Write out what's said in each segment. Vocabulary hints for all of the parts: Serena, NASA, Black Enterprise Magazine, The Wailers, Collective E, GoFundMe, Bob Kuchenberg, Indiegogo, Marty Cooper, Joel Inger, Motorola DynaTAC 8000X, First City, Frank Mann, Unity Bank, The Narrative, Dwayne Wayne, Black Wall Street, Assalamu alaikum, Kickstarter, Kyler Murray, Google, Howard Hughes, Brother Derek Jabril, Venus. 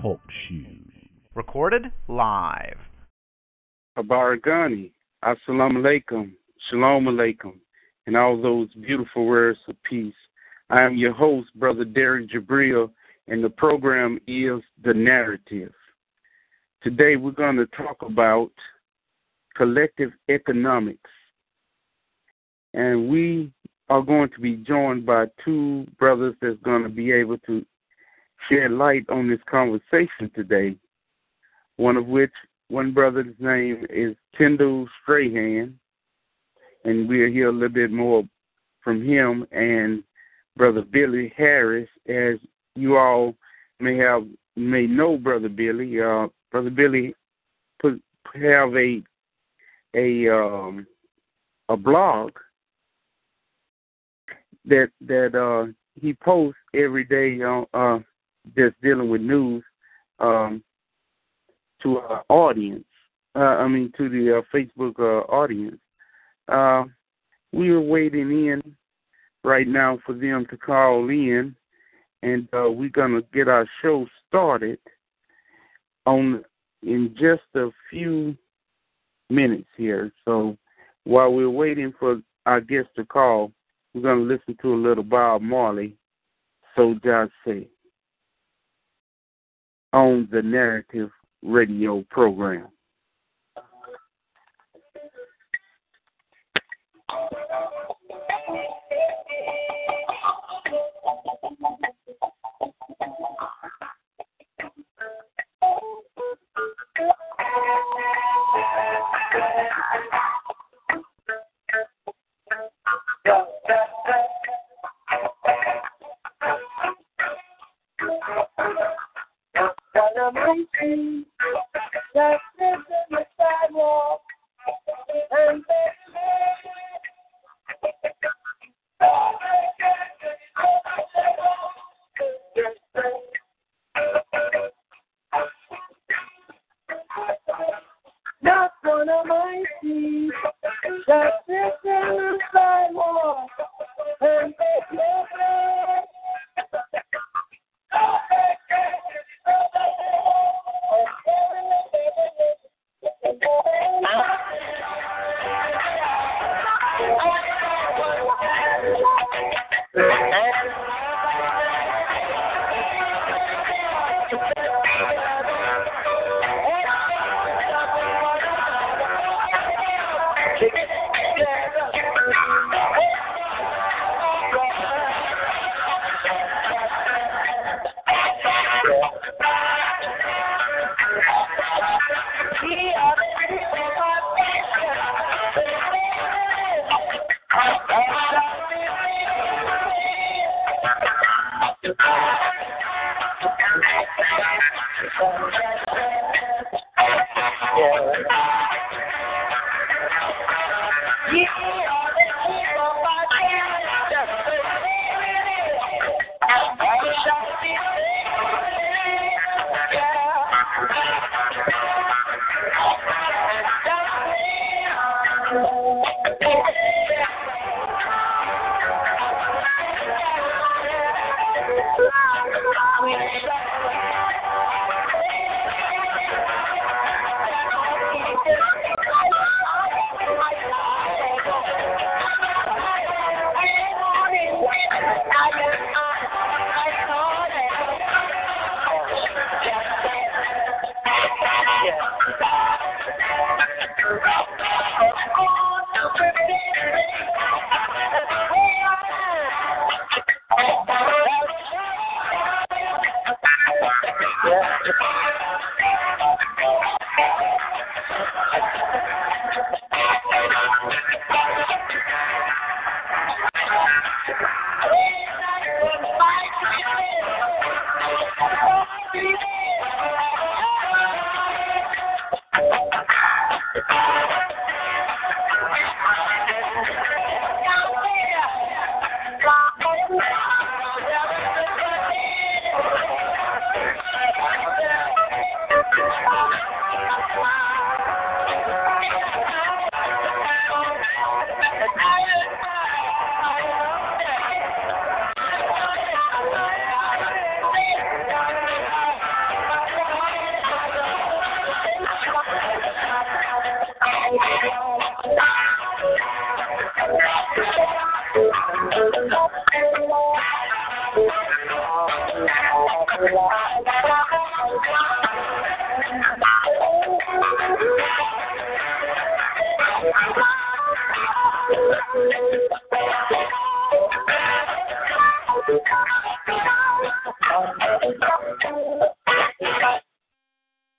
Talk shoes. Recorded live. Abaragani. Assalamu alaikum. Shalom alaikum. And all those beautiful words of peace. I am your host, Brother Derek Jabril, and the program is The Narrative. Today we're going to talk about collective economics. And we are going to be joined by two brothers that's going to be able to shed light on this conversation today, one brother's name is Kendall Strahan, and we'll hear a little bit more from him, and Brother Billy Harris. As you all may know, Brother Billy, have a blog that he posts every day on that's dealing with news to our audience. To the Facebook audience. We are waiting in right now for them to call in, and we're gonna get our show started in just a few minutes here. So while we're waiting for our guest to call, we're going to listen to a little Bob Marley, So Just Say, on the Narrative Radio program.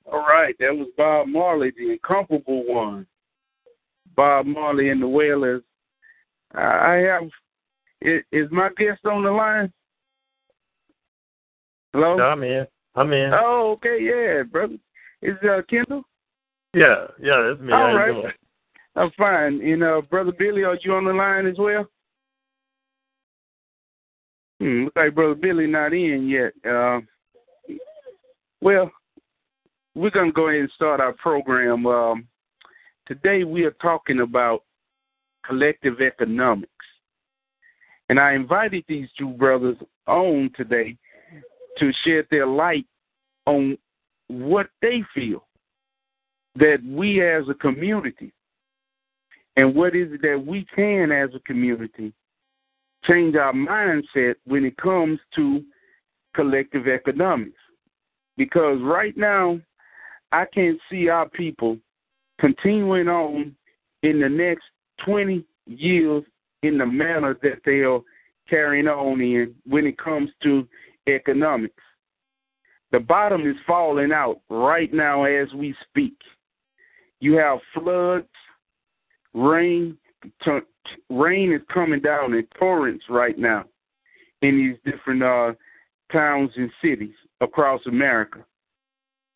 All right, that was Bob Marley, the incomparable one. Bob Marley and the Wailers. I have. Is my guest on the line? Hello? No, I'm in. Oh, okay, yeah, brother. Is Kendall? Yeah, that's me. All right. Doing? I'm fine. And Brother Billy, are you on the line as well? Looks like Brother Billy not in yet. Well, we're going to go ahead and start our program. Today we are talking about collective economics. And I invited these two brothers on today to shed their light on what they feel that we as a community and what is it that we can as a community change our mindset when it comes to collective economics. Because right now, I can't see our people continuing on in the next 20 years in the manner that they are carrying on in when it comes to economics. The bottom is falling out right now as we speak. You have floods, rain is coming down in torrents right now in these different towns and cities across America.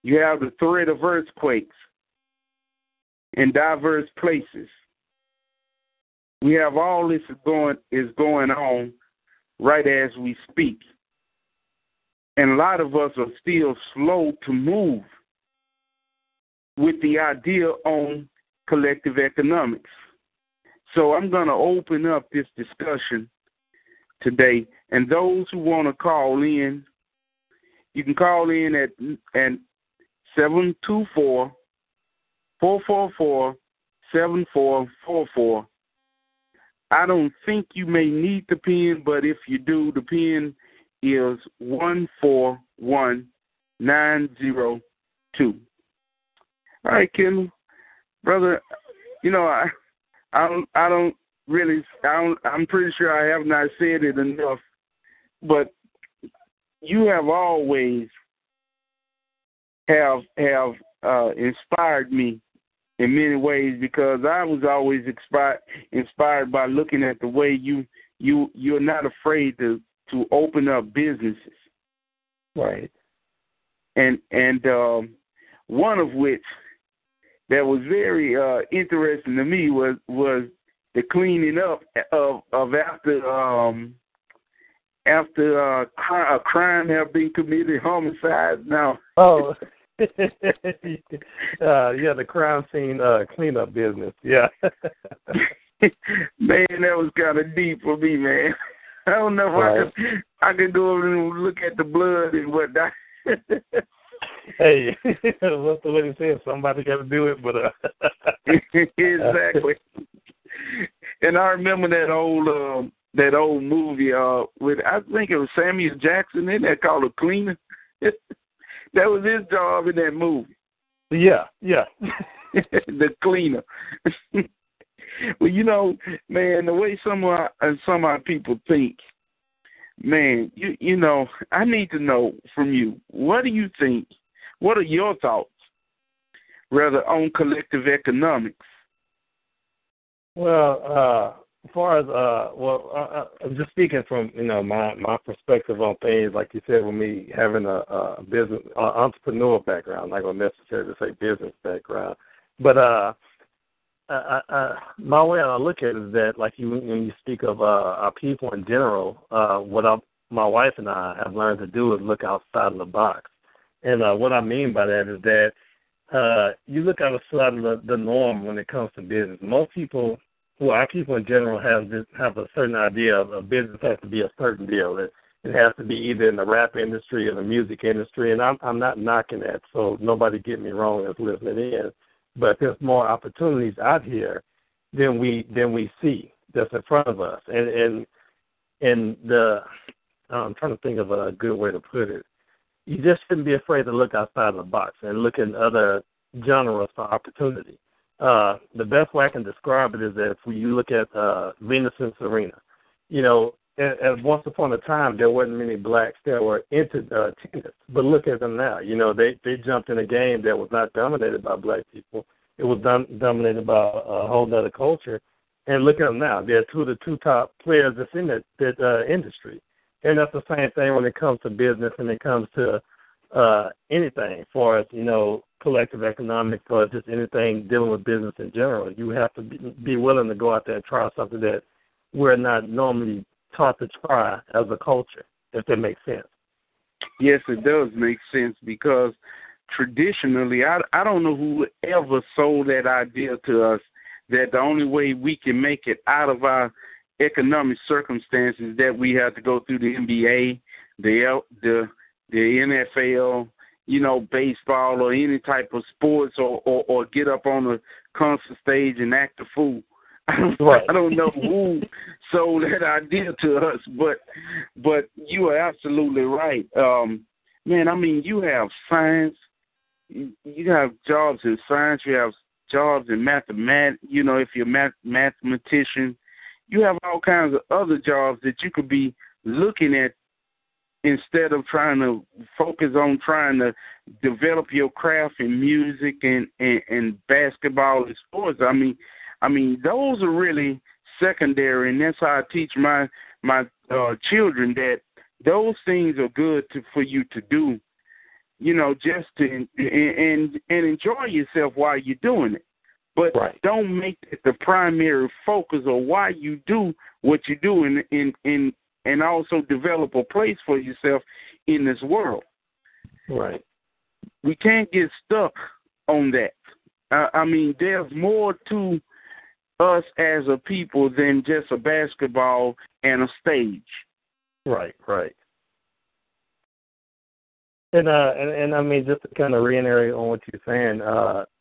You have the threat of earthquakes in diverse places. We have all this is going on right as we speak. And a lot of us are still slow to move with the idea on collective economics. So I'm going to open up this discussion today. And those who want to call in, you can call in at 724-444-7444. I don't think you may need the PIN, but if you do, the PIN is 141902. All right, Kendall, brother. You know, I'm pretty sure I have not said it enough, but you have always have inspired me in many ways, because I was always inspired by looking at the way you're not afraid to open up businesses, right? And one of which that was very interesting to me was the cleaning up of after a crime have been committed, homicides. Now, oh. The crime scene cleanup business. Yeah. Man, that was kind of deep for me, man. I don't know if I could go over and look at the blood and whatnot. Hey, what's the way to say it? Somebody got to do it, but exactly. And I remember that old movie with, I think it was Samuel Jackson in there, called The Cleaner. That was his job in that movie. Yeah. The cleaner. Well, you know, man, the way some of our people think, man, you know, I need to know from you, what do you think, what are your thoughts, rather, on collective economics? Well, as far as, I'm just speaking from, you know, my perspective on things, like you said, with me having a business, entrepreneur background, not going to necessarily say business background. But my way I look at it is that, like when you speak of our people in general, what my wife and I have learned to do is look outside of the box. And what I mean by that is that you look outside of the norm when it comes to business. Most people... Well, our people in general have a certain idea of a business has to be a certain deal. It has to be either in the rap industry or the music industry, and I'm not knocking that, so nobody get me wrong that's listening in. But there's more opportunities out here than we see that's in front of us, and the I'm trying to think of a good way to put it. You just shouldn't be afraid to look outside the box and look in other genres for opportunity. The best way I can describe it is that if you look at Venus and Serena, you know, at once upon a time, there wasn't many blacks that were into tennis. But look at them now. You know, they jumped in a game that was not dominated by black people. It was dominated by a whole other culture. And look at them now. They're two of the two top players that's in that industry. And that's the same thing when it comes to business and it comes to anything as far as, you know, collective economics or just anything dealing with business in general. You have to be willing to go out there and try something that we're not normally taught to try as a culture, if that makes sense. Yes, it does make sense because traditionally, I don't know who ever sold that idea to us that the only way we can make it out of our economic circumstances that we have to go through the NBA, the NFL, you know, baseball or any type of sports or get up on a concert stage and act a fool. I don't know who sold that idea to us, but you are absolutely right. Man, I mean, you have science, you have jobs in science, you have jobs in mathematics, you know, if you're a mathematician, you have all kinds of other jobs that you could be looking at instead of trying to focus on trying to develop your craft in music and basketball and sports. I mean, those are really secondary, and that's how I teach my children that those things are good for you to do, you know, just to and enjoy yourself while you're doing it. But Don't make it the primary focus or why you do what you do and also develop a place for yourself in this world. Right. We can't get stuck on that. I mean, there's more to us as a people than just a basketball and a stage. Right. And I mean, just to kind of reiterate on what you're saying,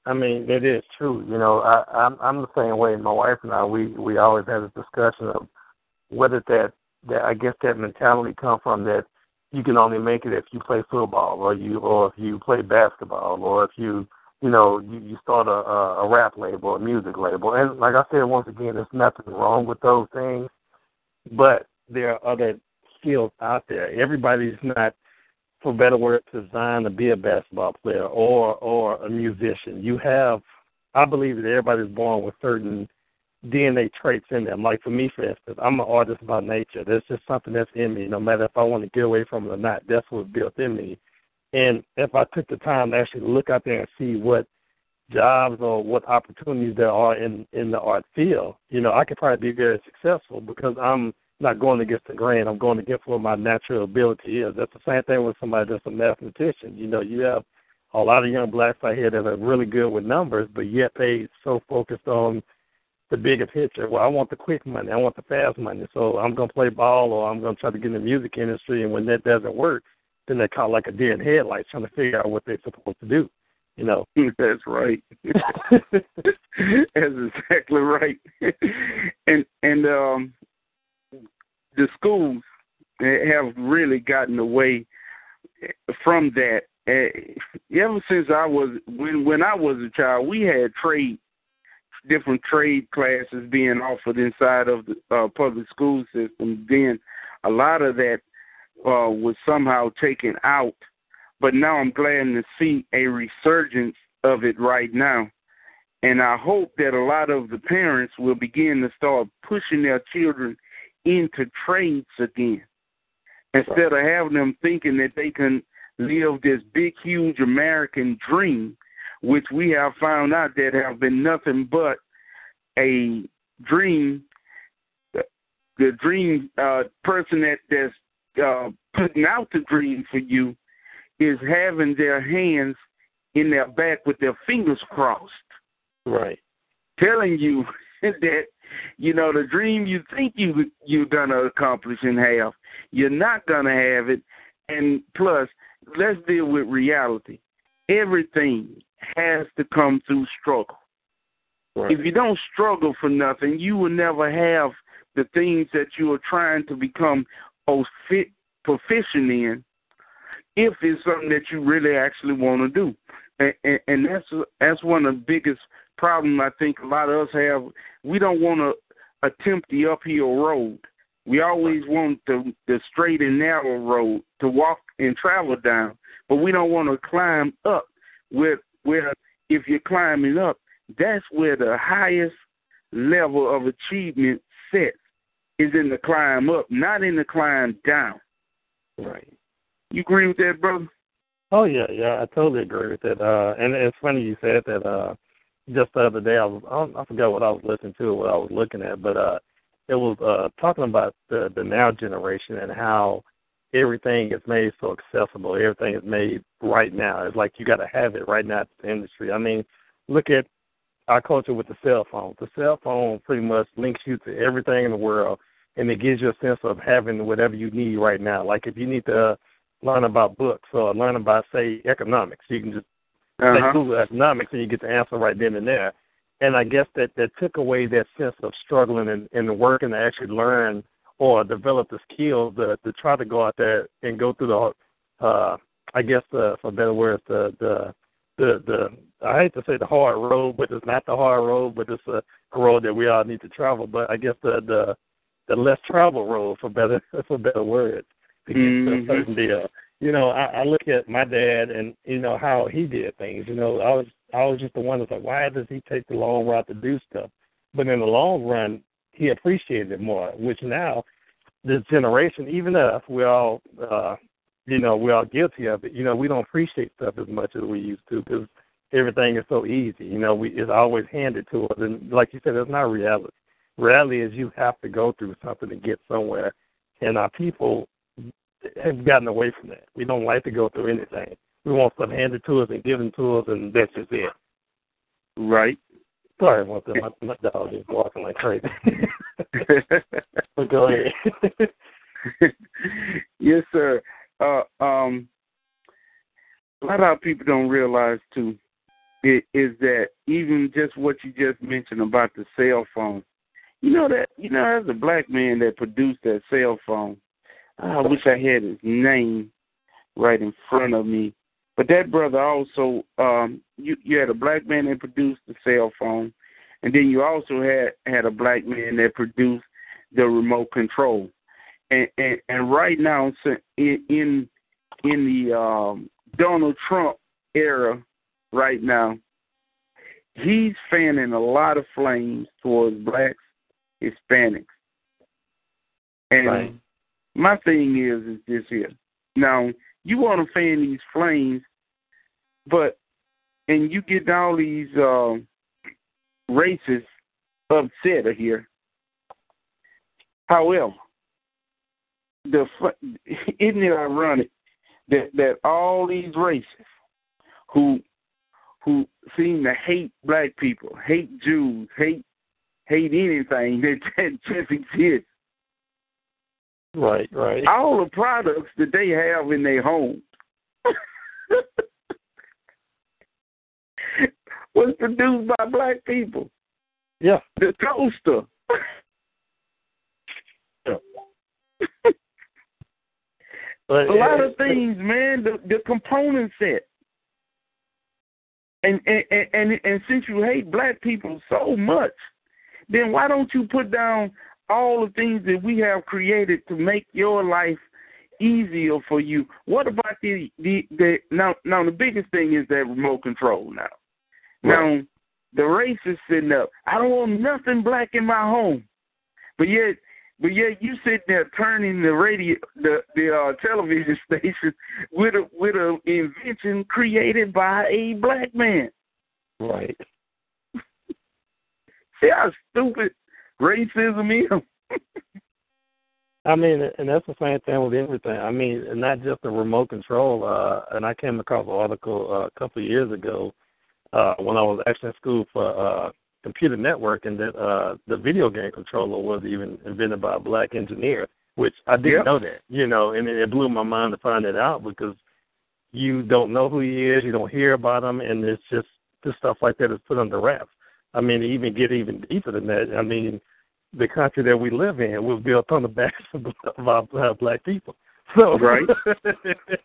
I mean, it is true. You know, I'm the same way. My wife and I, we always have a discussion of whether that I guess that mentality comes from that you can only make it if you play football or if you play basketball or if you start a rap label, a music label. And like I said, once again, there's nothing wrong with those things, but there are other skills out there. Everybody's not, for better words, designed to be a basketball player or a musician. You have, I believe that everybody's born with certain DNA traits in them. Like for me, for instance, I'm an artist by nature. There's just something that's in me, no matter if I want to get away from it or not. That's what's built in me. And if I took the time to actually look out there and see what jobs or what opportunities there are in the art field, you know, I could probably be very successful because I'm not going against the grain. I'm going against what my natural ability is. That's the same thing with somebody that's a mathematician. You know, you have a lot of young blacks out here that are really good with numbers, but yet they so focused on the bigger picture. Well, I want the quick money. I want the fast money. So I'm going to play ball or I'm going to try to get in the music industry. And when that doesn't work, then they're caught like a deer in headlights trying to figure out what they're supposed to do, you know. That's right. That's exactly right. And the schools have really gotten away from that. Ever since I was, when I was a child, we had different trade classes being offered inside of the public school system. Then a lot of that was somehow taken out, but now I'm glad to see a resurgence of it right now. And I hope that a lot of the parents will begin to start pushing their children into trades again instead of having them thinking that they can live this big, huge American dream, which we have found out that have been nothing but a dream. The dream person that's putting out the dream for you is having their hands in their back with their fingers crossed. Right. Telling you that, you know, the dream you think you're going to accomplish and have, you're not going to have it. And plus, let's deal with reality. Everything has to come through struggle. Right. If you don't struggle for nothing, you will never have the things that you are trying to become proficient in if it's something that you really actually want to do. And that's one of the biggest problems I think a lot of us have. We don't want to attempt the uphill road. We always want the straight and narrow road to walk and travel down, but we don't want to climb up. Where if you're climbing up, that's where the highest level of achievement sets is, in the climb up, not in the climb down. Right. You agree with that, brother? Oh, yeah, I totally agree with that. And it's funny you said that just the other day. I forgot what I was listening to or what I was looking at, but it was talking about the now generation and how everything is made so accessible. Everything is made right now. It's like you got to have it right now in the industry. I mean, look at our culture with the cell phone. The cell phone pretty much links you to everything in the world, and it gives you a sense of having whatever you need right now. Like if you need to learn about books or learn about, say, economics, you can just say Google economics and you get the answer right then and there. And I guess that took away that sense of struggling and working to actually learn or develop the skills to try to go out there and go through the, I guess, for better words, the I hate to say the hard road, but it's not the hard road, but it's a road that we all need to travel. But I guess the less travel road, for better words, to get to a certain deal. You know, I look at my dad and, you know, how he did things. You know, I was just the one that's like, why does he take the long route to do stuff? But in the long run, he appreciated it more, which now this generation, even us, we're all guilty of it. You know, we don't appreciate stuff as much as we used to because everything is so easy. You know, it's always handed to us. And like you said, it's not reality. Reality is you have to go through something to get somewhere. And our people have gotten away from that. We don't like to go through anything. We want stuff handed to us and given to us, and that's just it. Right. Sorry about that. My dog is walking like crazy. But go ahead. Yes, sir. A lot of people don't realize, too, is that even just what you just mentioned about the cell phone, there's a black man that produced that cell phone. I wish I had his name right in front of me. But that brother also, you had a black man that produced the cell phone, and then you also had a black man that produced the remote control. And right now in the Donald Trump era, right now, he's fanning a lot of flames towards blacks, Hispanics, and right. My thing is this here. Now you want to fan these flames. But, and you get all these racists upset here. However, isn't it ironic that all these racists who seem to hate black people, hate Jews, hate anything that just exists. Right. All the products that they have in their home. was produced by black people. Yeah. The toaster. Yeah. A lot of things, man, the component set. And since you hate black people so much, then why don't you put down all the things that we have created to make your life easier for you? What about the now the biggest thing is that remote control now. Right. Now, the racists sitting up, I don't want nothing black in my home. But yet you sitting there turning the radio, the television station with a invention created by a black man. Right. See how stupid racism is. I mean, and that's the same thing with everything. I mean, not just the remote control. And I came across an article a couple of years ago when I was actually in school for computer networking, that the video game controller was even invented by a black engineer, which I didn't know that. You know, and it blew my mind to find that out because you don't know who he is, you don't hear about him, and it's just this stuff like that is put under wraps. I mean, even deeper than that, I mean, the country that we live in was built on the backs of our black people. So, right?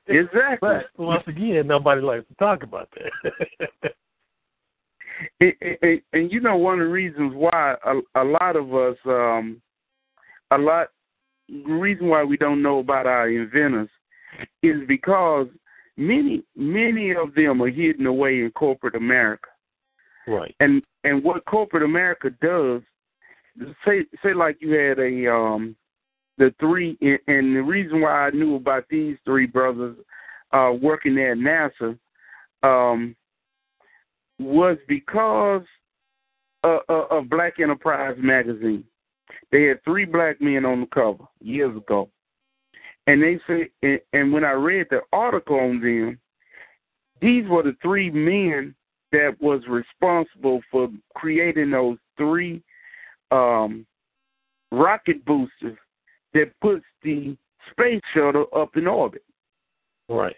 Exactly. But once again, nobody likes to talk about that. And you know, one of the reasons why the reason why we don't know about our inventors is because many of them are hidden away in corporate America. Right. And what corporate America does, say like you had the three, and the reason why I knew about these three brothers working at NASA was because of Black Enterprise Magazine. They had three black men on the cover years ago. And they said, and when I read the article on them, these were the three men that was responsible for creating those three rocket boosters that puts the space shuttle up in orbit. Right.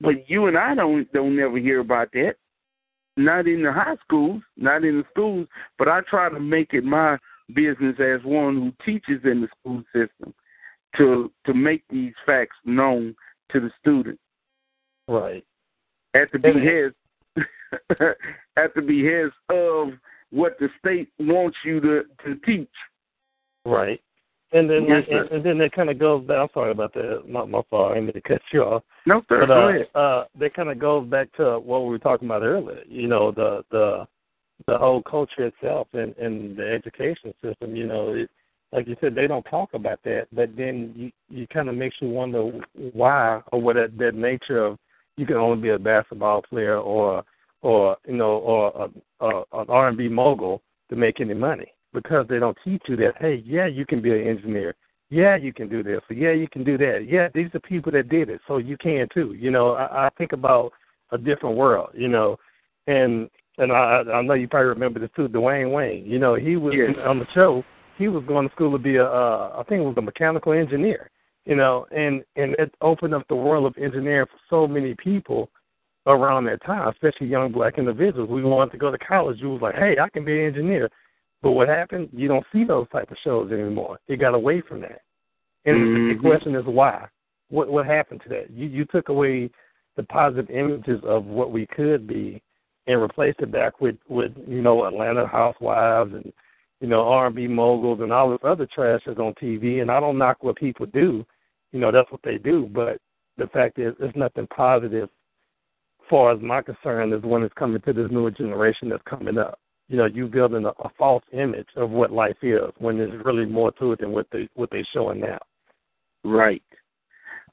But you and I don't never hear about that. Not in the high schools, not in the schools, but I try to make it my business as one who teaches in the school system to make these facts known to the students. Right. At the behest of what the state wants you to teach. Right. And then that kind of goes back. I'm sorry about that. My fault. I didn't mean to cut you off. No, sir. But, go ahead. That kind of goes back to what we were talking about earlier. You know, the whole culture itself and the education system. You know, it, like you said, they don't talk about that. But then you kind of makes you wonder why or what that nature of you can only be a basketball player or an R&B mogul to make any money. Because they don't teach you that, hey, yeah, you can be an engineer. Yeah, you can do this. Yeah, you can do that. Yeah, these are people that did it, so you can too. You know, I think about a different world, you know, and I know you probably remember this too, Dwayne Wayne. You know, he was on the show. He was going to school to be I think it was a mechanical engineer, you know, and it opened up the world of engineering for so many people around that time, especially young black individuals. We wanted to go to college. You was like, hey, I can be an engineer. But what happened, you don't see those type of shows anymore. It got away from that. And the question is why? What happened to that? You took away the positive images of what we could be and replaced it back with you know, Atlanta housewives and, you know, R&B moguls and all this other trash that's on TV. And I don't knock what people do. You know, that's what they do. But the fact is there's nothing positive as far as my concern is when it's coming to this newer generation that's coming up. You know, you building a false image of what life is when there's really more to it than what they're showing now. Right,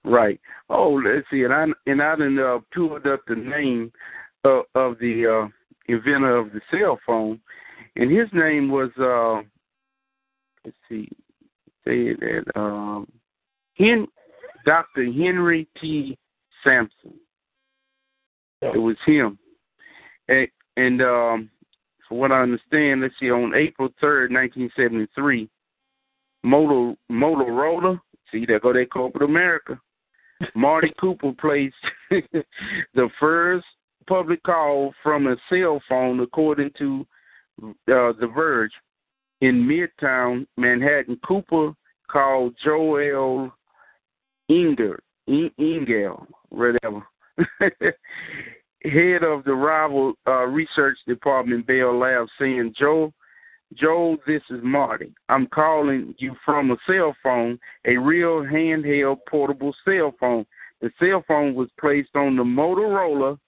right. Oh, let's see. And I done pulled up the name of the inventor of the cell phone, and his name was Dr. Henry T. Sampson. Yeah. It was him, and from what I understand, let's see, on April 3rd, 1973, Motorola, see, there go that corporate America, Marty Cooper placed the first public call from a cell phone, according to The Verge. In Midtown Manhattan, Cooper called Joel Inger, whatever. Head of the rival research department, Bell Labs, saying, Joel, this is Marty. I'm calling you from a cell phone, a real handheld portable cell phone. The cell phone was placed on the Motorola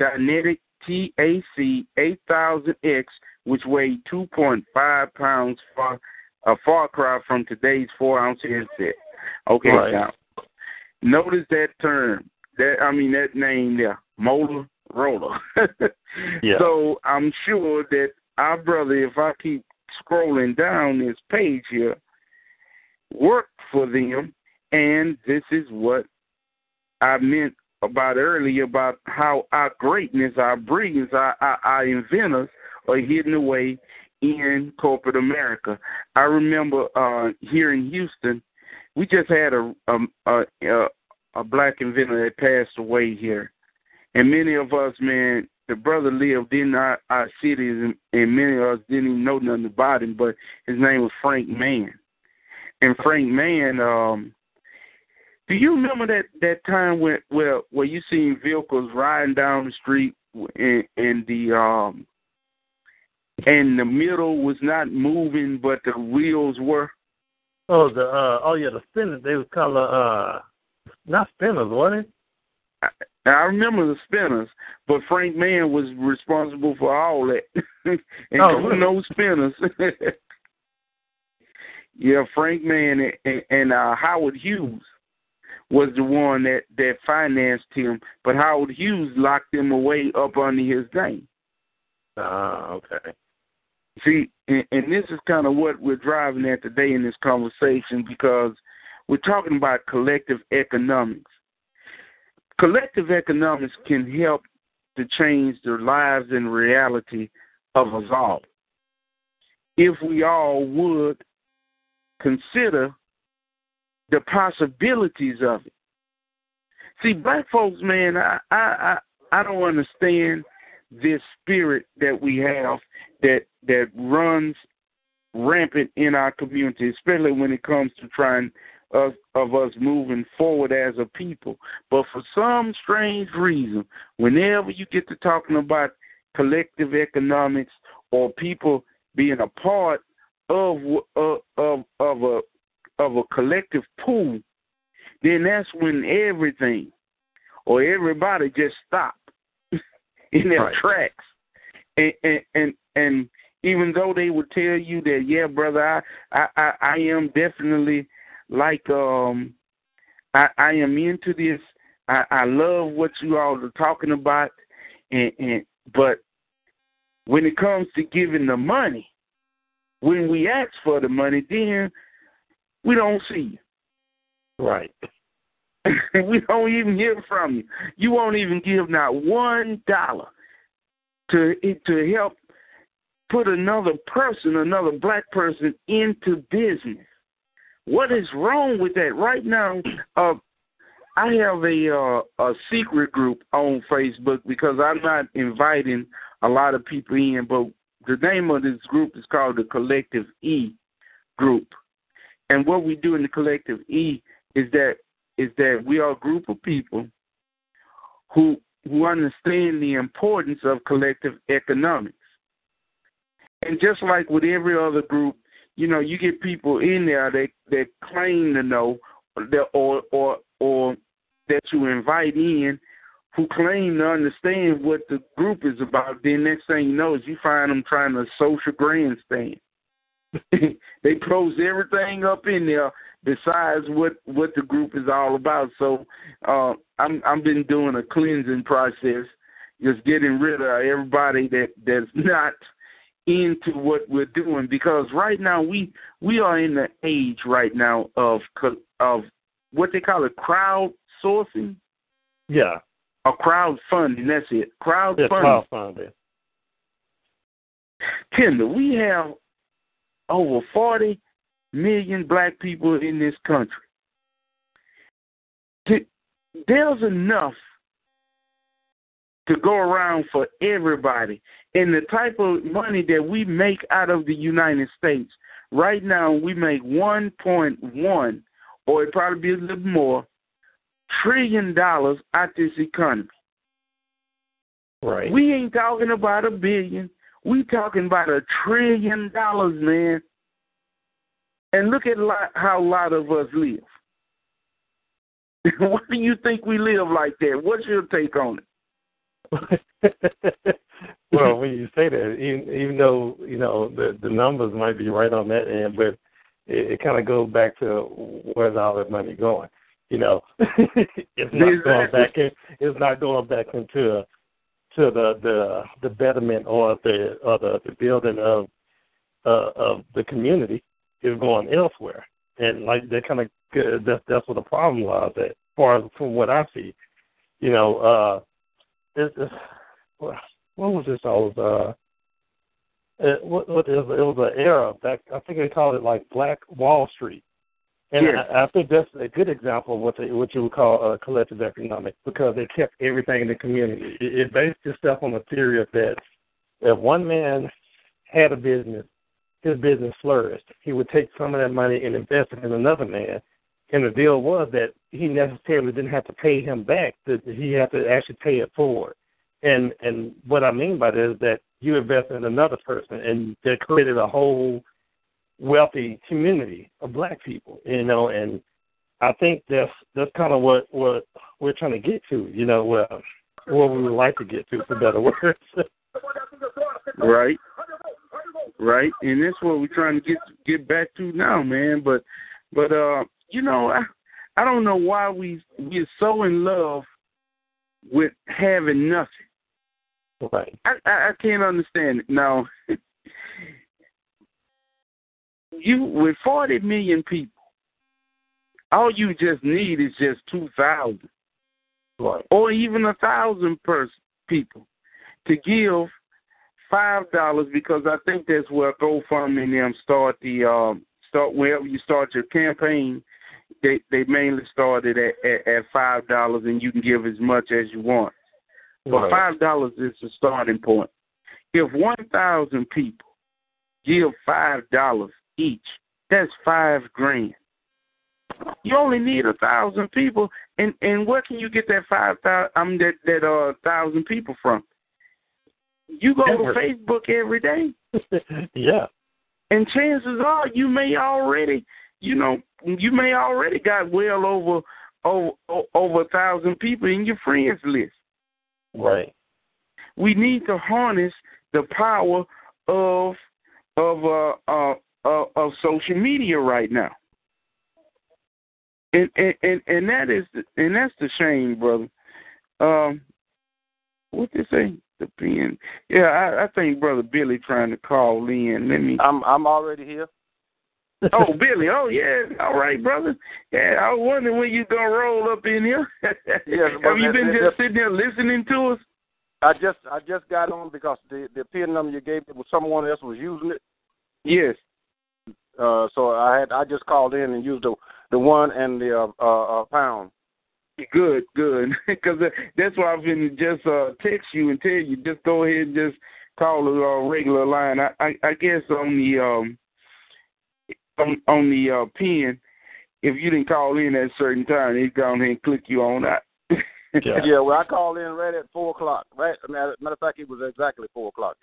DynaTAC 8000X, which weighed 2.5 pounds, a far cry from today's 4-ounce headset. Okay, right. Now, notice that term. That name there, Motorola. Yeah. So I'm sure that our brother, if I keep scrolling down this page here, worked for them, and this is what I meant about earlier about how our greatness, our brilliance, our inventors are hidden away in corporate America. I remember here in Houston, we just had a black inventor that passed away here. And many of us, man, the brother lived in our cities, and many of us didn't even know nothing about him, but his name was Frank Mann. And Frank Mann, Do you remember that time where you seen vehicles riding down the street and the middle was not moving, but the wheels were? Oh, the spinners. They was called not spinners, wasn't it? I remember the spinners, but Frank Mann was responsible for all that, and no spinners. Yeah, Frank Mann and Howard Hughes was the one that financed him, but Howard Hughes locked him away up under his name. Okay. See, and this is kind of what we're driving at today in this conversation, because we're talking about collective economics. Collective economics can help to change the lives and reality of us all, if we all would consider the possibilities of it. See, black folks, man, I don't understand this spirit that we have that runs rampant in our community, especially when it comes to trying of us moving forward as a people. But for some strange reason, whenever you get to talking about collective economics or people being a part of a collective pool, then that's when everything or everybody just stops in their tracks. And even though they would tell you that, yeah, brother, I am definitely like I am into this. I love what you all are talking about, but when it comes to giving the money, when we ask for the money, then we don't see you. Right. We don't even hear from you. You won't even give not $1 to help put another black person into business. What is wrong with that? Right now, I have a secret group on Facebook because I'm not inviting a lot of people in, but the name of this group is called the Collective E group. And what we do in the Collective E is that we are a group of people who understand the importance of collective economics. And just like with every other group, you know, you get people in there that claim to know or that you invite in who claim to understand what the group is about. Then next thing you know is you find them trying to social grandstand. They close everything up in there besides what the group is all about. So I've been doing a cleansing process, just getting rid of everybody that's not into what we're doing, because right now we are in the age right now of what they call it, crowdsourcing. Yeah. Or crowdfunding, that's it. Crowdfunding. Kendall, we have over 40 million black people in this country. There's enough to go around for everybody. And the type of money that we make out of the United States, right now we make 1.1, or it probably be a little more, $1 trillion out this economy. Right. We ain't talking about a billion. We talking about $1 trillion, man. And look at how a lot of us live. Why do you think we live like that? What's your take on it? Well, when you say that, even though, you know, the numbers might be right on that end, but it kind of goes back to where's all that money going. You know, it's not going back into the betterment or the building of the community. Is going elsewhere, and like that kind of that's where the problem lies. At far as from what I see, you know, what was this? It was an era back. I think they called it like Black Wall Street, and yes. I think that's a good example of what you would call collective economics, because they kept everything in the community. It based itself on the theory of that if one man had a business, his business flourished. He would take some of that money and invest it in another man And the deal was that he necessarily didn't have to pay him back, that he had to actually pay it forward. And what I mean by that is that you invest in another person, and that created a whole wealthy community of black people, you know. And I think that's kind of what we're trying to get to, you know, what we would like to get to, for better words. Right. Right. And that's what we're trying to get back to now, man. But you know, I don't know why we're so in love with having nothing. Right. I can't understand it. Now, you with 40 million people, all you just need is just 2,000, right, or even 1,000 people to give $5, because I think that's where GoFundMe and them start the start wherever you start your campaign. They mainly started at $5, and you can give as much as you want. But $5 is the starting point. If 1,000 people give $5 each, that's $5,000. You only need 1,000 people, and where can you get that 5,000? That 1,000 people from? You go to Facebook every day. Yeah. And chances are you may already got well over 1,000 people in your friends list. Right. We need to harness the power of social media right now. And that's the shame, brother. What they say? The pen. Yeah, I think Brother Billy trying to call in. Let me. I'm already here. Oh, Billy. Oh, yeah. All right, brother. Yeah, I was wondering when you gonna roll up in here. Yeah, have you been just sitting there listening to us? I just got on because the pin number you gave me was someone else was using it. Yes. So I just called in and used the one and the pound. Good, because that's why I've been just text you and tell you just go ahead and just call a regular line. I guess on the pen, if you didn't call in at a certain time, he's gone ahead and click you on that. Yeah. Yeah, well, I called in right at 4 o'clock. Right? Matter of fact, it was exactly 4 o'clock,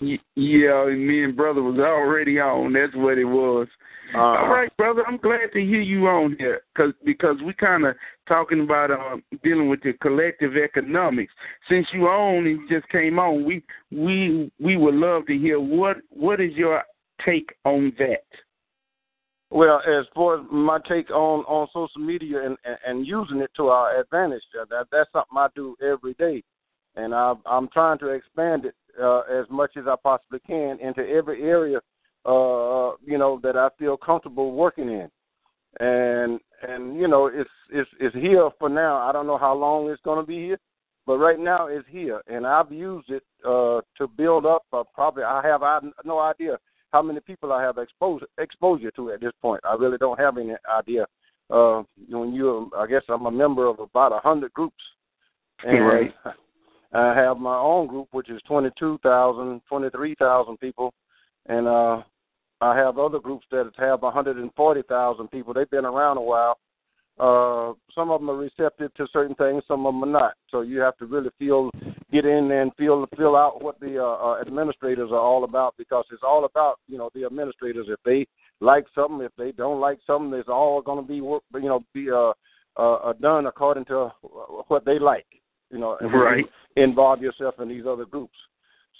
yeah. Yeah, and me and brother was already on. That's what it was. All right, brother, I'm glad to hear you on here because we kind of talking about dealing with the collective economics. Since you on and just came on, we would love to hear what is your take on that? Well, as far as my take on social media and using it to our advantage, that's something I do every day. And I'm trying to expand it as much as I possibly can into every area, that I feel comfortable working in. And you know, it's here for now. I don't know how long it's going to be here, but right now it's here. And I've used it to build up I have no idea how many people I have exposure to at this point. I really don't have any idea. I guess I'm a member of about 100 groups. And right. I have my own group, which is 22,000, 23,000 people. And I have other groups that have 140,000 people. They've been around a while. Some of them are receptive to certain things, some of them are not. So you have to really get in and feel out what the administrators are all about, because it's all about, the administrators. If they like something, if they don't like something, it's all going to be done according to what they like, and right. Involve yourself in these other groups.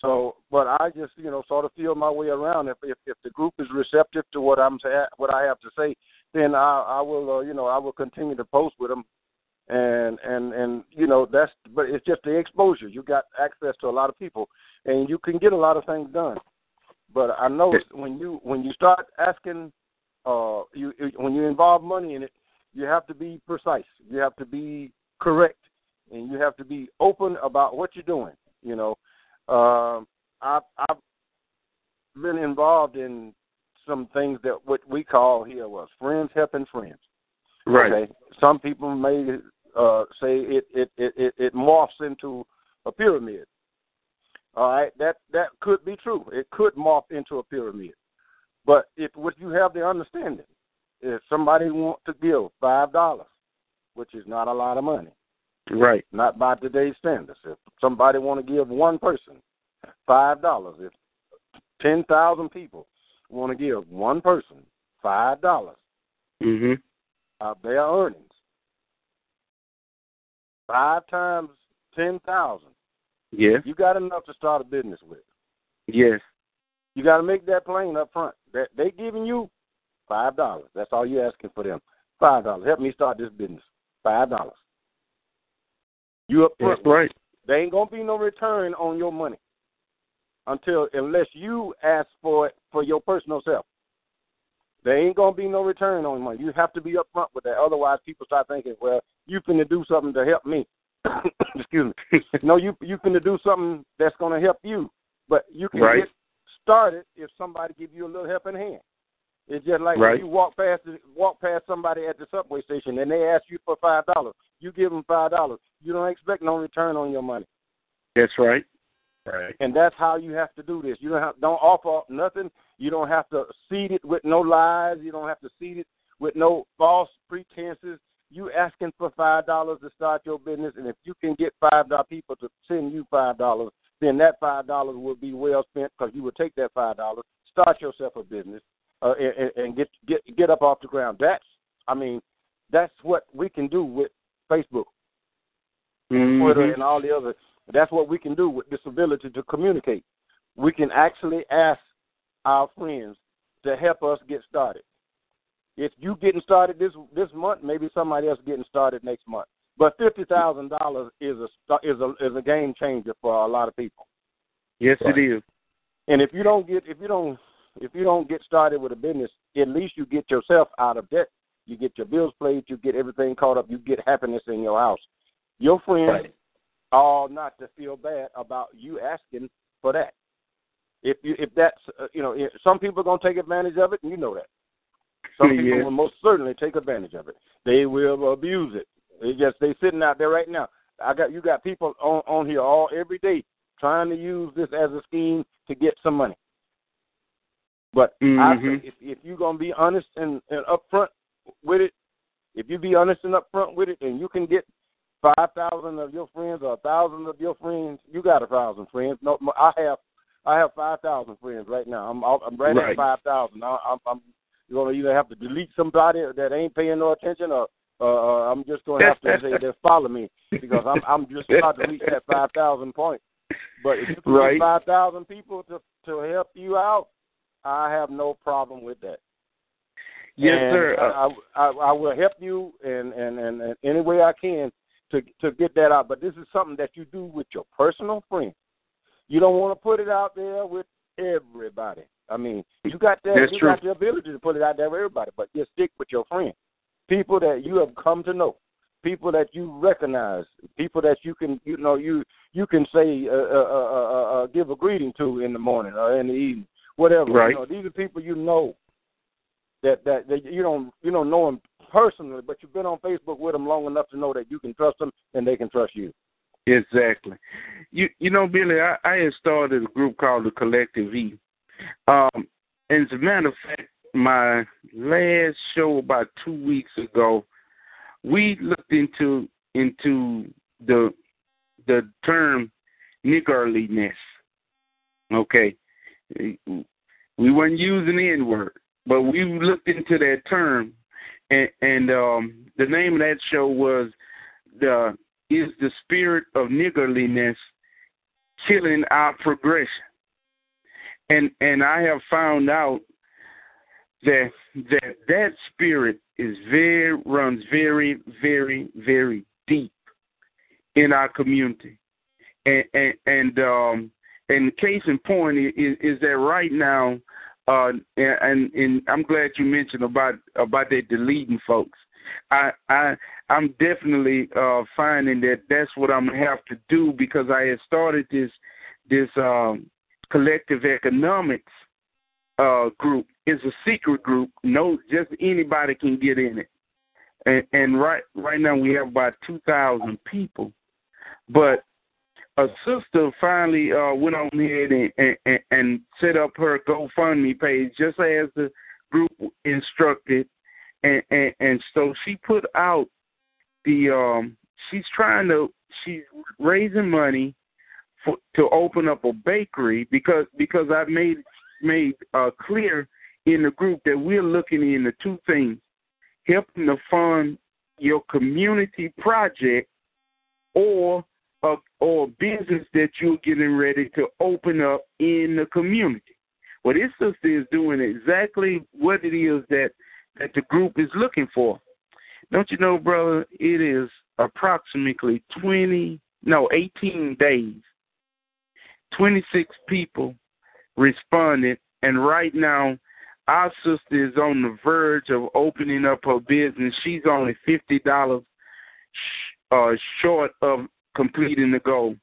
So, but I just, sort of feel my way around. If the group is receptive to what I have to say, then I will, I will continue to post with them, and but it's just the exposure. You got access to a lot of people, and you can get a lot of things done. But I know when you start asking, when you involve money in it, you have to be precise, you have to be correct, and you have to be open about what you're doing. I've been involved in some things that what we call here was friends helping friends. Right. Okay? Some people may say it morphs into a pyramid. All right, that could be true. It could morph into a pyramid, but if you have the understanding If somebody wants to give $5, which is not a lot of money, right? Not by today's standards. If somebody want to give one person $5, if 10,000 people want to give one person $5 of their earnings, 5 times 10,000. Yes. You got enough to start a business with. Yes. You got to make that plain up front. That they giving you $5. That's all you asking for them. $5. Help me start this business. $5. You up front. That's right. There ain't gonna be no return on your money unless you ask for it for your personal self. There ain't gonna be no return on money. You have to be up front with that. Otherwise, people start thinking, well, you finna do something to help me. Excuse me. No, you finna do something that's gonna help you. But you can get started if somebody give you a little helping hand. It's just like if you walk past somebody at the subway station and they ask you for $5. You give them $5. You don't expect no return on your money. That's right. Right. And that's how you have to do this. You don't offer nothing. You don't have to seed it with no lies. You don't have to seed it with no false pretenses. You asking for $5 to start your business, and if you can get $5 people to send you $5, then that $5 will be well spent because you will take that $5, start yourself a business, and get up off the ground. That's what we can do with Facebook, Twitter, and all the other. That's what we can do with this ability to communicate. We can actually ask our friends to help us get started. If you getting started this month, maybe somebody else getting started next month. But $50,000 is a game changer for a lot of people. Yes, it is. And if you don't get started with a business, at least you get yourself out of debt. You get your bills paid. You get everything caught up. You get happiness in your house. Your friends are not to feel bad about you asking for that. If some people are gonna take advantage of it, and you know that. Some people will most certainly take advantage of it. They will abuse it. They sitting out there right now. You got people on here every day trying to use this as a scheme to get some money. But I think if you're gonna be honest and upfront with it, and you can get 5,000 of your friends or 1,000 of your friends, you got 1,000 friends. No, I have 5,000 friends right now. I'm right at 5,000. I'm going to either have to delete somebody that ain't paying no attention, or I'm just going to have to say just follow me, because I'm just about to reach that 5,000 point. But if you can get 5,000 people to help you out, I have no problem with that. Yes, and sir. I will help you in any way I can to get that out. But this is something that you do with your personal friends. You don't want to put it out there with everybody. You got the ability to put it out there with everybody, but just stick with your friends, people that you have come to know, people that you recognize, people that you can you can say give a greeting to in the morning or in the evening, whatever. Right. These are people you know. That you don't know them personally, but you've been on Facebook with them long enough to know that you can trust them and they can trust you. Exactly. Billy, I had started a group called the Collective E. And as a matter of fact, my last show about 2 weeks ago, we looked into the term niggardliness. Okay. We weren't using the N-word. But we looked into that term, and the name of that show was "Is the Spirit of Niggardliness Killing Our Progression?" And I have found out that spirit runs very, very, very deep in our community, and case in point is that right now. And I'm glad you mentioned about that deleting folks. I'm definitely finding that that's what I'm gonna have to do, because I had started this collective economics group. It's a secret group. No, just anybody can get in it. And right now we have about 2,000 people, but a sister finally went on ahead and set up her GoFundMe page just as the group instructed, And so she put out the she's raising money to open up a bakery because I made clear in the group that we're looking into two things: helping to fund your community project or business that you're getting ready to open up in the community. Well, this sister is doing exactly what it is that the group is looking for. Don't you know, brother, it is approximately 18 days. 26 people responded, and right now our sister is on the verge of opening up her business. She's only $50 short of completing the goal.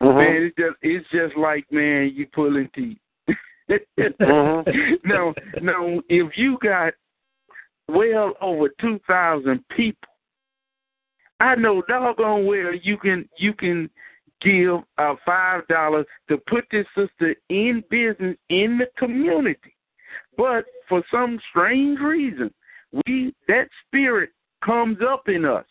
Uh-huh. Man, it's just like, man, you pulling teeth. Uh-huh. No, if you got well over 2,000 people, I know doggone well you can give $5 to put this sister in business in the community. But for some strange reason, that spirit comes up in us.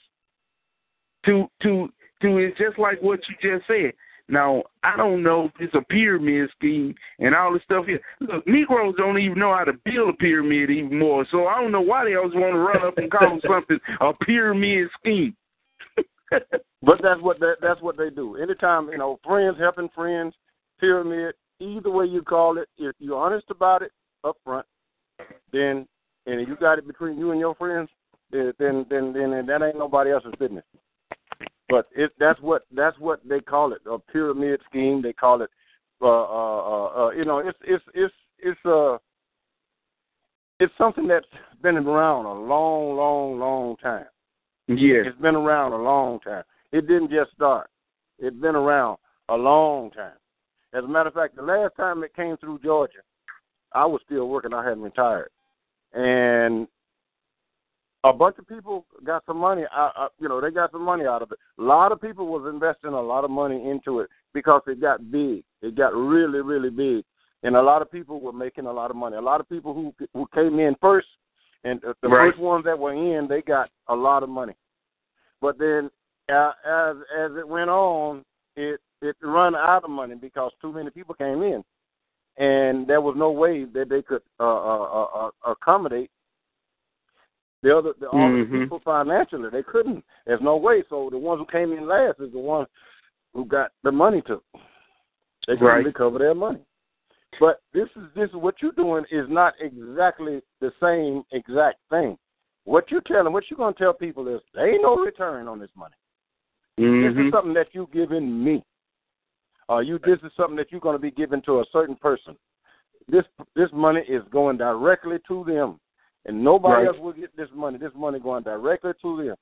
It's just like what you just said. Now, I don't know if it's a pyramid scheme and all this stuff here. Look, Negroes don't even know how to build a pyramid even more, so I don't know why they always want to run up and call something a pyramid scheme. But that's what they do. Anytime, friends helping friends, pyramid, either way you call it, if you're honest about it up front, then and you got it between you and your friends, then that ain't nobody else's business. But that's what they call it, a pyramid scheme. They call it, it's something that's been around a long, long, long time. Yes, it's been around a long time. It didn't just start. It's been around a long time. As a matter of fact, the last time it came through Georgia, I was still working. I hadn't retired, and a bunch of people got some money. They got some money out of it. A lot of people was investing a lot of money into it because it got big. It got really, really big, and a lot of people were making a lot of money. A lot of people who came in first, and the right. first ones that were in, they got a lot of money. But then, as it went on, it run out of money because too many people came in, and there was no way that they could accommodate all the people financially. They couldn't. There's no way. So the ones who came in last is the ones who got the money to. They couldn't right. recover their money. But this is what you're doing is not exactly the same exact thing. What you're going to tell people is there ain't no return on this money. Mm-hmm. This is something that you're giving me. This is something that you're going to be giving to a certain person. This money is going directly to them. And nobody right. else will get this money. This money going directly to them.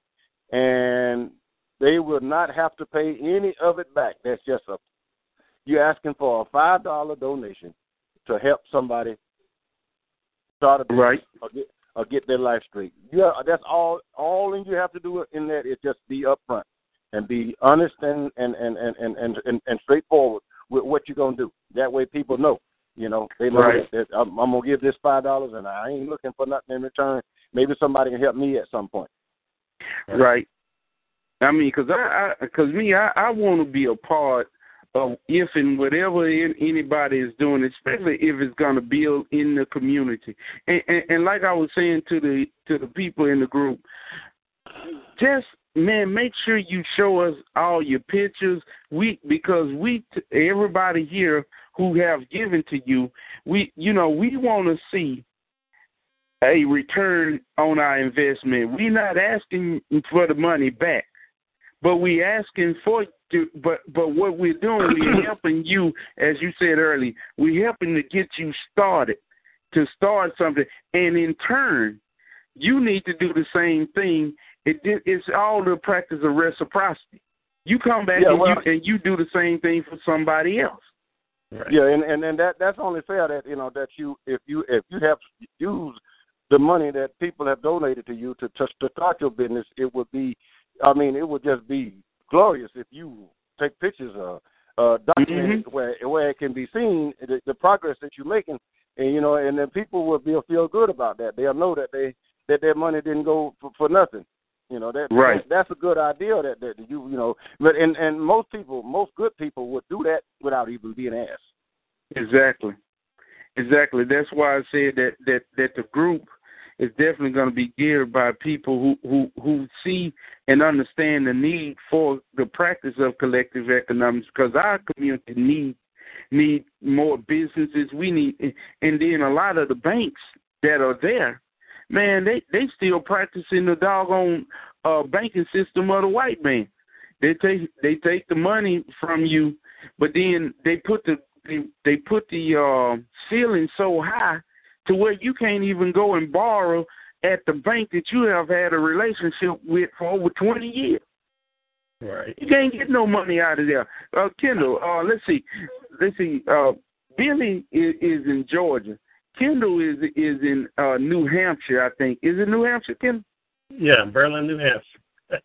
And they will not have to pay any of it back. That's just you're asking for a $5 donation to help somebody start a business right. or get their life straight. Yeah, that's all you have to do in that is just be upfront and be honest and straightforward with what you're going to do. That way people know. They know right. that I'm going to give this $5, and I ain't looking for nothing in return. Maybe somebody can help me at some point. Right. I mean, because I want to be a part of if and whatever anybody is doing, especially if it's going to build in the community. And like I was saying to the people in the group, just, man, make sure you show us all your pictures. Everybody here who have given to you, we want to see a return on our investment. We're not asking for the money back, but we asking for. But what we're doing, we're helping you, as you said earlier. We're helping to get you started, to start something, and in turn, you need to do the same thing. It's all the practice of reciprocity. You come back and you do the same thing for somebody else. Right. Yeah, and that's only fair that if you have used the money that people have donated to you to start your business, it would just be glorious if you take pictures of document mm-hmm. where it can be seen the progress that you're making, and then people will feel good about that. They'll know that they that their money didn't go for nothing. You know, that, right. That's a good idea that you know, but and most good people would do that without even being asked. Exactly. That's why I said that the group is definitely going to be geared by people who see and understand the need for the practice of collective economics, because our community need more businesses. We need, and then a lot of the banks that are there, man, they still practicing the doggone banking system of the white man. They take the money from you, but then they put the ceiling so high to where you can't even go and borrow at the bank that you have had a relationship with for over 20 years. Right. You can't get no money out of there. Kendall, let's see. Billy is in Georgia. Kendall is in New Hampshire, I think. Is it New Hampshire, Kendall? Yeah, Berlin, New Hampshire.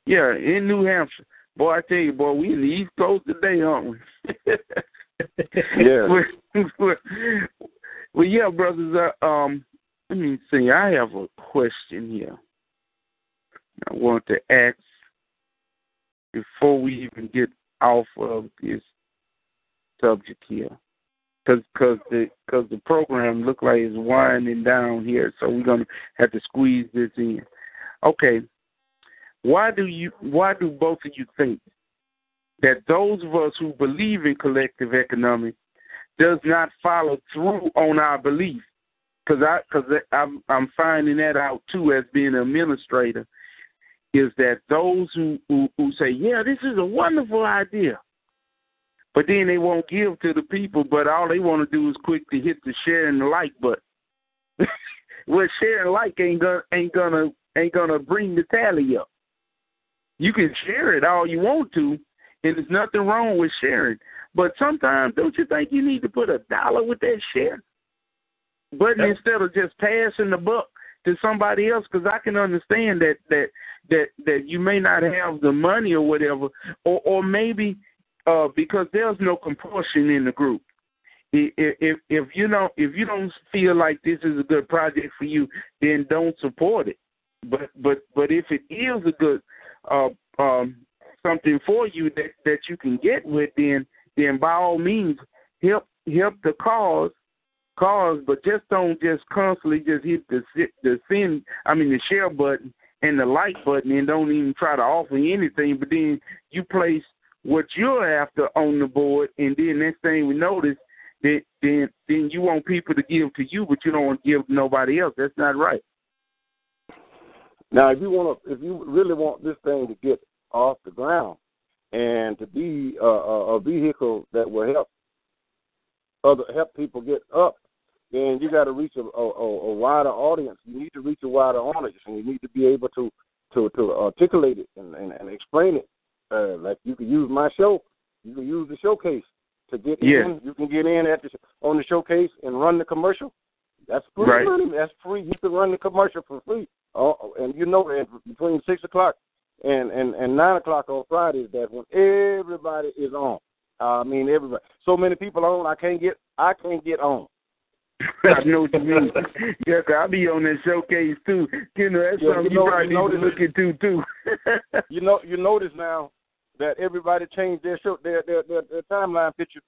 Yeah, in New Hampshire. Boy, I tell you, we in the East Coast today, aren't we? Yeah. Well, yeah, brothers, let me see. I have a question here I want to ask before we even get off of this subject here, because the program looks like it's winding down here, so we're going to have to squeeze this in. Okay, why do both of you think that those of us who believe in collective economics does not follow through on our belief? Because I'm finding that out, too, as being an administrator, is that those who say, yeah, this is a wonderful idea, but then they won't give to the people, but all they want to do is quickly hit the share and the like button. Well, share and like ain't gonna bring the tally up. You can share it all you want to, and there's nothing wrong with sharing. But sometimes, don't you think you need to put $1 with that share button instead of just passing the buck to somebody else? Because I can understand that you may not have the money or whatever, or maybe because there's no compulsion in the group. If you don't feel like this is a good project for you, then don't support it. But if it is a good something for you that you can get with, then by all means help the cause, but just don't just constantly just hit the share button and the like button and don't even try to offer anything. But then you place what you're after on the board, and then next thing we notice that then you want people to give to you, but you don't want to give to nobody else. That's not right. Now, if you really want this thing to get off the ground and to be a vehicle that will help people get up, then you got to reach a wider audience. You need to reach a wider audience, and you need to be able to articulate it and explain it. Like you can use my show, you can use the showcase to get in. You can get in on the showcase and run the commercial. That's free money. That's free. You can run the commercial for free, and you know, between 6:00. And 9:00 on Fridays, that's when everybody is on. I mean, everybody. So many people on, I can't get on. I know what you mean. Yeah, cause I'll be on that showcase too. You know, that's something you probably need to look into too. You notice now that everybody changed their timeline picture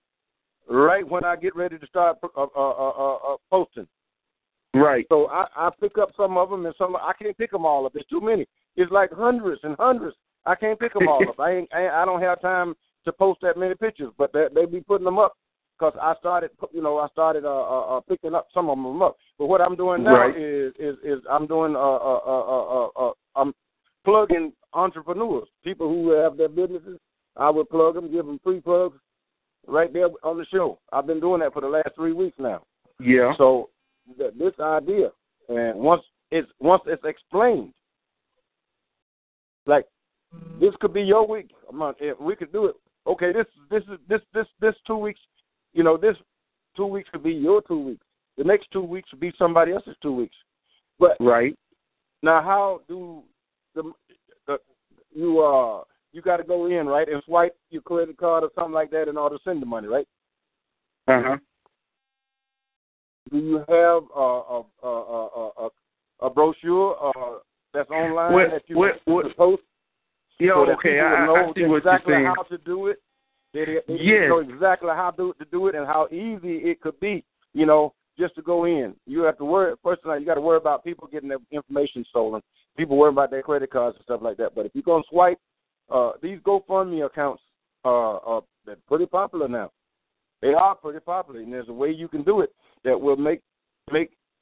right when I get ready to start posting. Right. So I pick up some of them, and some I can't pick them all up. There's too many. It's like hundreds and hundreds. I can't pick them all up. I don't have time to post that many pictures, but they be putting them up because I started picking up some of them up. But what I'm doing now is I'm doing I'm plugging entrepreneurs, people who have their businesses. I would plug them, give them free plugs right there on the show. I've been doing that for the last 3 weeks now. Yeah. So this idea, and once it's explained. Like, this could be your week, a month. If we could do it, okay. This 2 weeks, you know, this 2 weeks could be your 2 weeks. The next 2 weeks would be somebody else's 2 weeks. But now, how do you got to go in and swipe your credit card or something like that in order to send the money, right? Uh huh. Do you have a brochure that's online that you can post. I see what exactly you're saying. How to do it. They know exactly how to do it and how easy it could be, you know, just to go in. You have to worry, first of all, you got to worry about people getting their information stolen. People worry about their credit cards and stuff like that. But if you're going to swipe, these GoFundMe accounts are pretty popular now. They are pretty popular, and there's a way you can do it that will make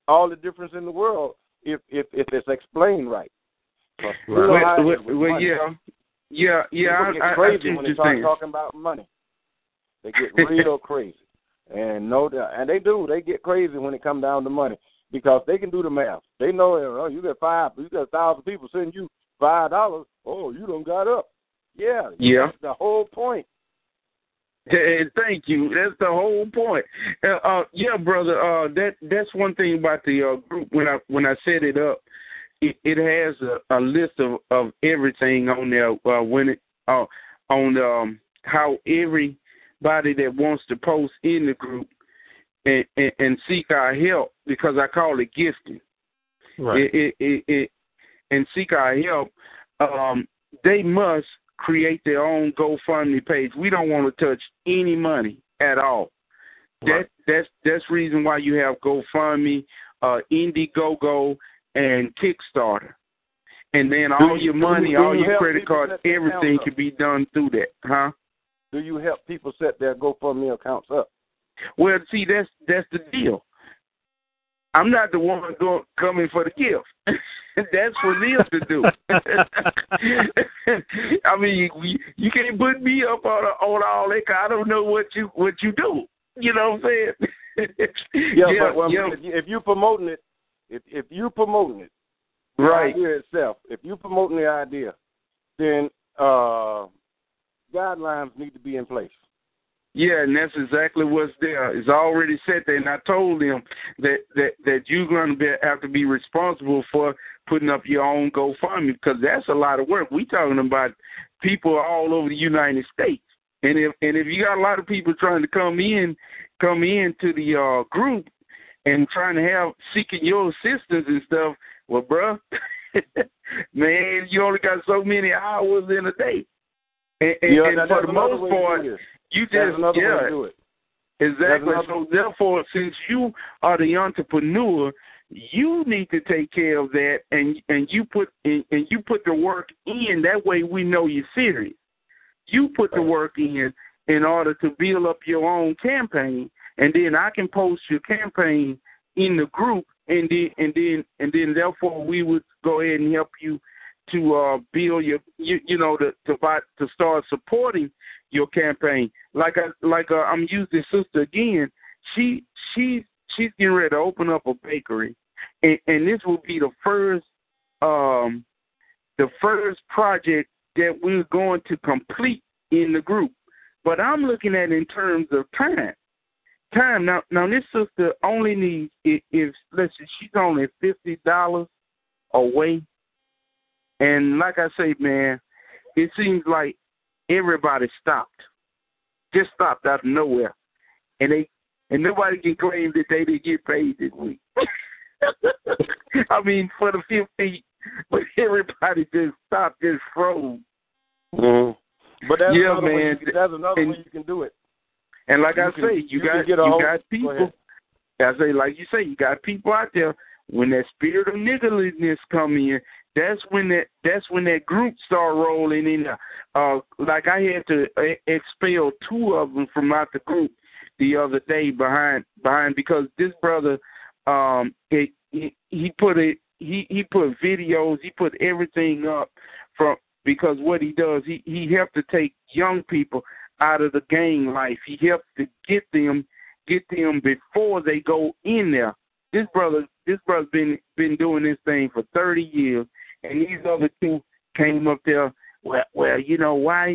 all the difference in the world if it's explained right. Well, people get crazy when they start talking about money. They get real crazy, and they do. They get crazy when it comes down to money because they can do the math. They know, you got 1,000 people sending you $5. Oh, you done got up. Yeah. That's the whole point. Hey, thank you. That's the whole point. Brother. That's one thing about the group. When I set it up, it has a list of everything on there. How everybody that wants to post in the group and seek our help, because I call it gifting. Right. And seek our help. They must create their own GoFundMe page. We don't want to touch any money at all. Right. That's the reason why you have GoFundMe, Indiegogo, and Kickstarter. And then all your credit cards, everything can be done through that, huh? Do you help people set their GoFundMe accounts up? Well, see, that's the deal. I'm not the one coming for the gift. That's for Neil to do. I mean, you can't put me up on all that. 'Cause I don't know what you do. You know what I'm saying? If you're promoting it, if you're promoting it, right, the idea itself. If you're promoting the idea, then guidelines need to be in place. Yeah, and that's exactly what's there. It's already set there, and I told them that you're going to have to be responsible for putting up your own GoFundMe, because that's a lot of work. We're talking about people all over the United States, and if you got a lot of people trying to come in to the group and trying to seeking your assistance and stuff, well, bruh, man, you only got so many hours in a day, and for the most part. You just way to do it. Exactly. So therefore, since you are the entrepreneur, you need to take care of that, and you put the work in. That way, we know you're serious. You put the work in order to build up your own campaign, and then I can post your campaign in the group, and then therefore we would go ahead and help you to build your to start supporting your campaign. I'm using sister again. She's getting ready to open up a bakery, and this will be the first project that we're going to complete in the group. But I'm looking at it in terms of time. Now this sister only needs she's only $50 away, and like I say, man, it seems like everybody stopped out of nowhere, and nobody can claim that they didn't get paid this week. I mean, for the 15th, but everybody just stopped, just froze. Mm. But that's another way you can do it. And like I say, you got people. I say, like you say, you got people out there. When that spirit of niggliness come in, that's when that group start rolling in. Like I had to expel two of them from out the group the other day behind because this brother, he put videos, he put everything up from, because what he does, he helped to take young people out of the gang life. He helped to get them before they go in there. This brother's been doing this thing for 30 years, and these other two came up there. Well, why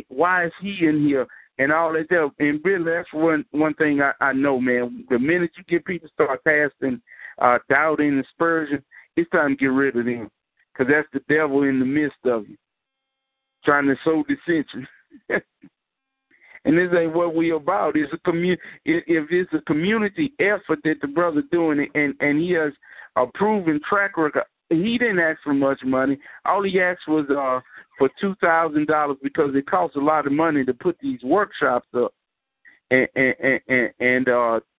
is he in here and all that stuff? And really, that's one thing I know, man. The minute you get people start casting doubt and aspersion, it's time to get rid of them, because that's the devil in the midst of you, trying to sow dissension. And this ain't what we about. It's if it's a community effort that the brother's doing, and he has a proven track record He didn't ask for much money. All he asked was for $2,000 because it costs a lot of money to put these workshops up. And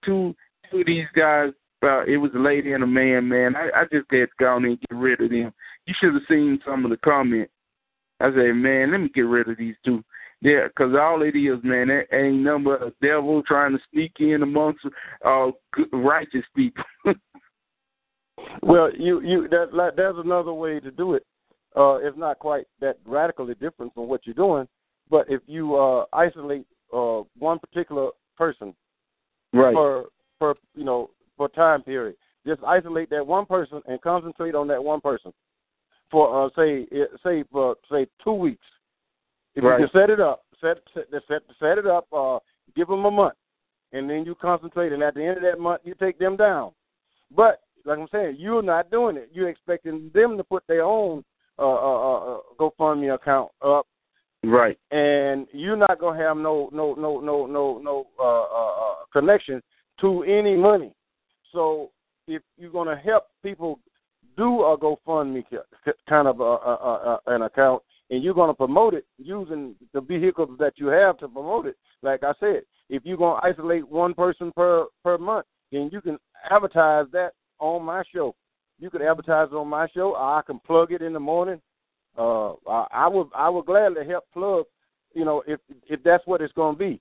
two of these guys, it was a lady and a man, man. I just had gone and get rid of them. You should have seen some of the comments. I said, man, let me get rid of these two. Yeah, because all it is, man, that ain't nothing but a devil trying to sneak in amongst righteous people. Well, there's another way to do it. It's not quite that radically different from what you're doing, but if you isolate one particular person, right, for time period, just isolate that one person and concentrate on that one person for say 2 weeks. If right. you can set it up, give them a month, and then you concentrate. And at the end of that month, you take them down. But like I'm saying, you're not doing it. You're expecting them to put their own GoFundMe account up, right? And you're not gonna have no connection to any money. So if you're gonna help people do a GoFundMe kind of an account, and you're going to promote it using the vehicles that you have to promote it. Like I said, if you're going to isolate one person per month, then you can advertise that on my show. You can advertise it on my show. I can plug it in the morning. I would gladly help plug, if that's what it's going to be.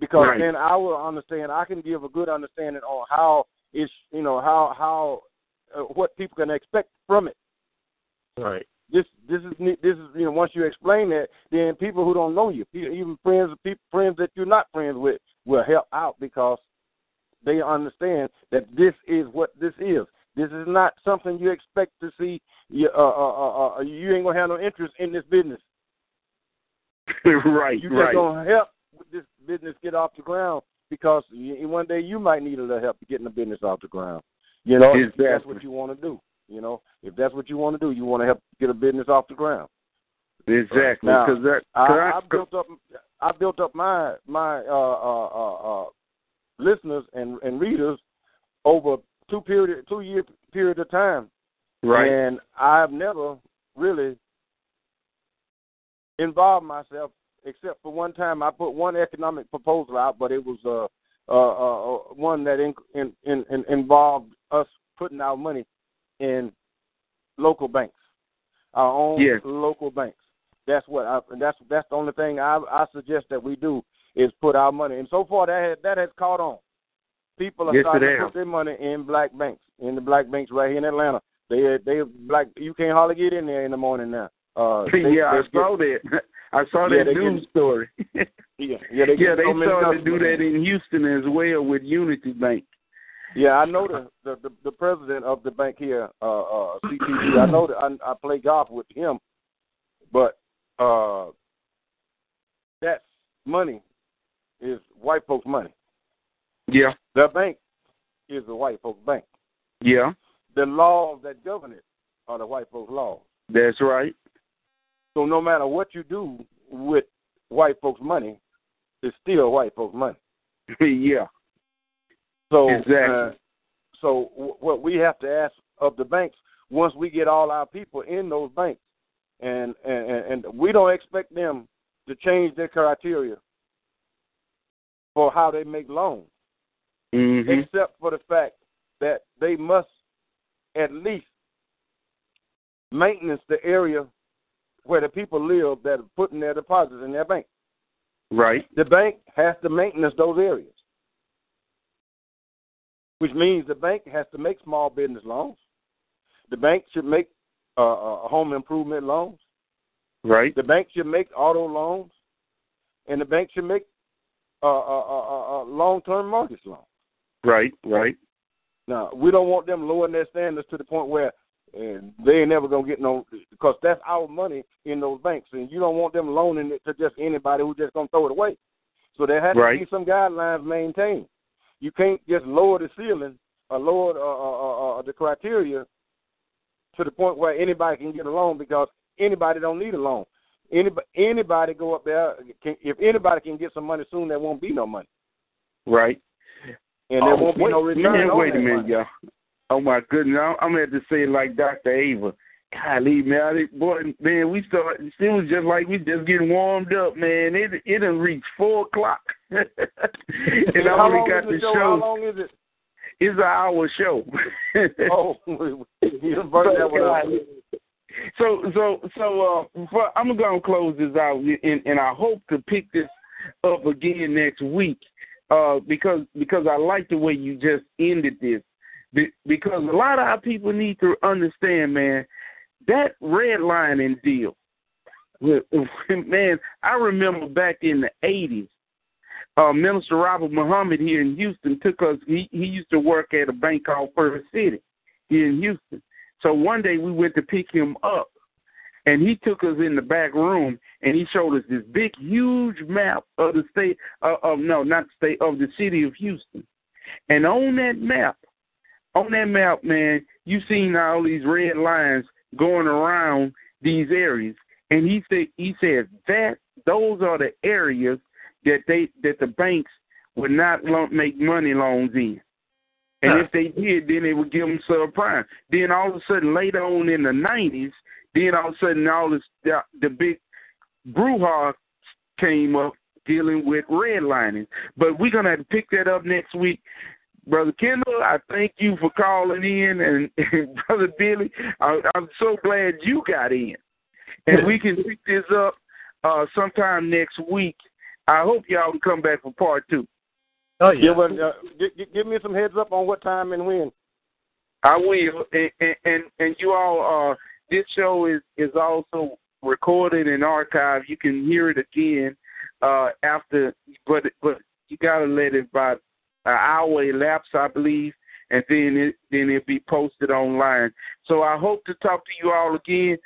Because right. then I will understand. I can give a good understanding on how it's, what people can expect from it. Right. This is once you explain that, then people who don't know you, even friends that you're not friends with, will help out because they understand that this is what this is. This is not something you expect to see. You ain't gonna have no interest in this business. Right. You're just gonna help this business get off the ground because one day you might need a little help getting the business off the ground. Exactly. If that's what you want to do. If that's what you want to do, you want to help get a business off the ground. Exactly. Now, I built up my listeners and readers over two-year period of time. Right. And I've never really involved myself except for one time. I put one economic proposal out, but it was one that involved us putting our money in local banks, our own yes. local banks. That's what that's the only thing I suggest that we do is put our money. And so far that has caught on. People are starting to put their money in black banks, in the black banks right here in Atlanta. They black. You can't hardly get in there in the morning now. I saw that news story. They started to do that in Houston as well with Unity Bank. Yeah, I know the president of the bank here, CTG. I know that I play golf with him, but that money is white folks' money. Yeah. The bank is the white folks' bank. Yeah. The laws that govern it are the white folks' laws. That's right. So no matter what you do with white folks' money, it's still white folks' money. Yeah. So, what we have to ask of the banks once we get all our people in those banks, and we don't expect them to change their criteria for how they make loans, mm-hmm. except for the fact that they must at least maintenance the area where the people live that are putting their deposits in their bank. Right. The bank has to maintenance those areas, which means the bank has to make small business loans. The bank should make home improvement loans. Right. The bank should make auto loans, and the bank should make long-term mortgage loans. Right, right. Now, we don't want them lowering their standards to the point where they ain't never going to get no, because that's our money in those banks, and you don't want them loaning it to just anybody who's just going to throw it away. So there has right. to be some guidelines maintained. You can't just lower the ceiling or lower the criteria to the point where anybody can get a loan because anybody don't need a loan. Anybody go up there. If anybody can get some money soon, there won't be no money. Right. And there won't be no return on that money. Wait a minute, y'all. Oh, my goodness. I'm going to have to say it like Dr. Ava. God, leave me out of it. Boy, man, we started. It was just like we just getting warmed up, man. It done reached 4 o'clock. And I only got the show. How long is it? It's an hour show. Oh, you burned that one out. So, I'm going to go and close this out, and I hope to pick this up again next week because I like the way you just ended this. Because a lot of our people need to understand, man, that redlining deal. Man, I remember back in the 80s, Minister Robert Muhammad here in Houston took us, he used to work at a bank called First City here in Houston. So one day we went to pick him up, and he took us in the back room, and he showed us this big, huge map of the state, of the city of Houston. And on that map, man, you seen all these red lines going around these areas. And he said that those are the areas that the banks would not make money loans in. And if they did, then they would give them subprime. Then all of a sudden, later on in the 90s, then all of a sudden, the big brouhaha came up dealing with redlining. But we're going to have to pick that up next week. Brother Kendall, I thank you for calling in. And Brother Billy, I'm so glad you got in. And we can pick this up sometime next week. I hope y'all can come back for part 2. Oh, yeah. Give me some heads up on what time and when. I will. And you all, this show is also recorded and archived. You can hear it again after, but you got to let it about an hour elapse, I believe, and then it'll be posted online. So I hope to talk to you all again.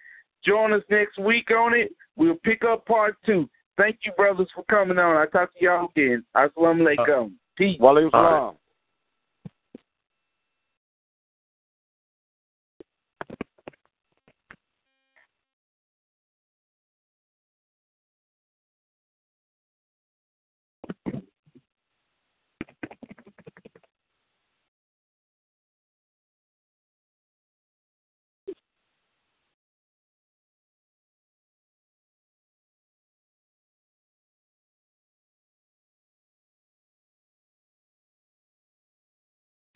Join us next week on it. We'll pick up part 2. Thank you, brothers, for coming on. I'll talk to y'all again. Assalamu alaikum. Peace. Walaikum salam.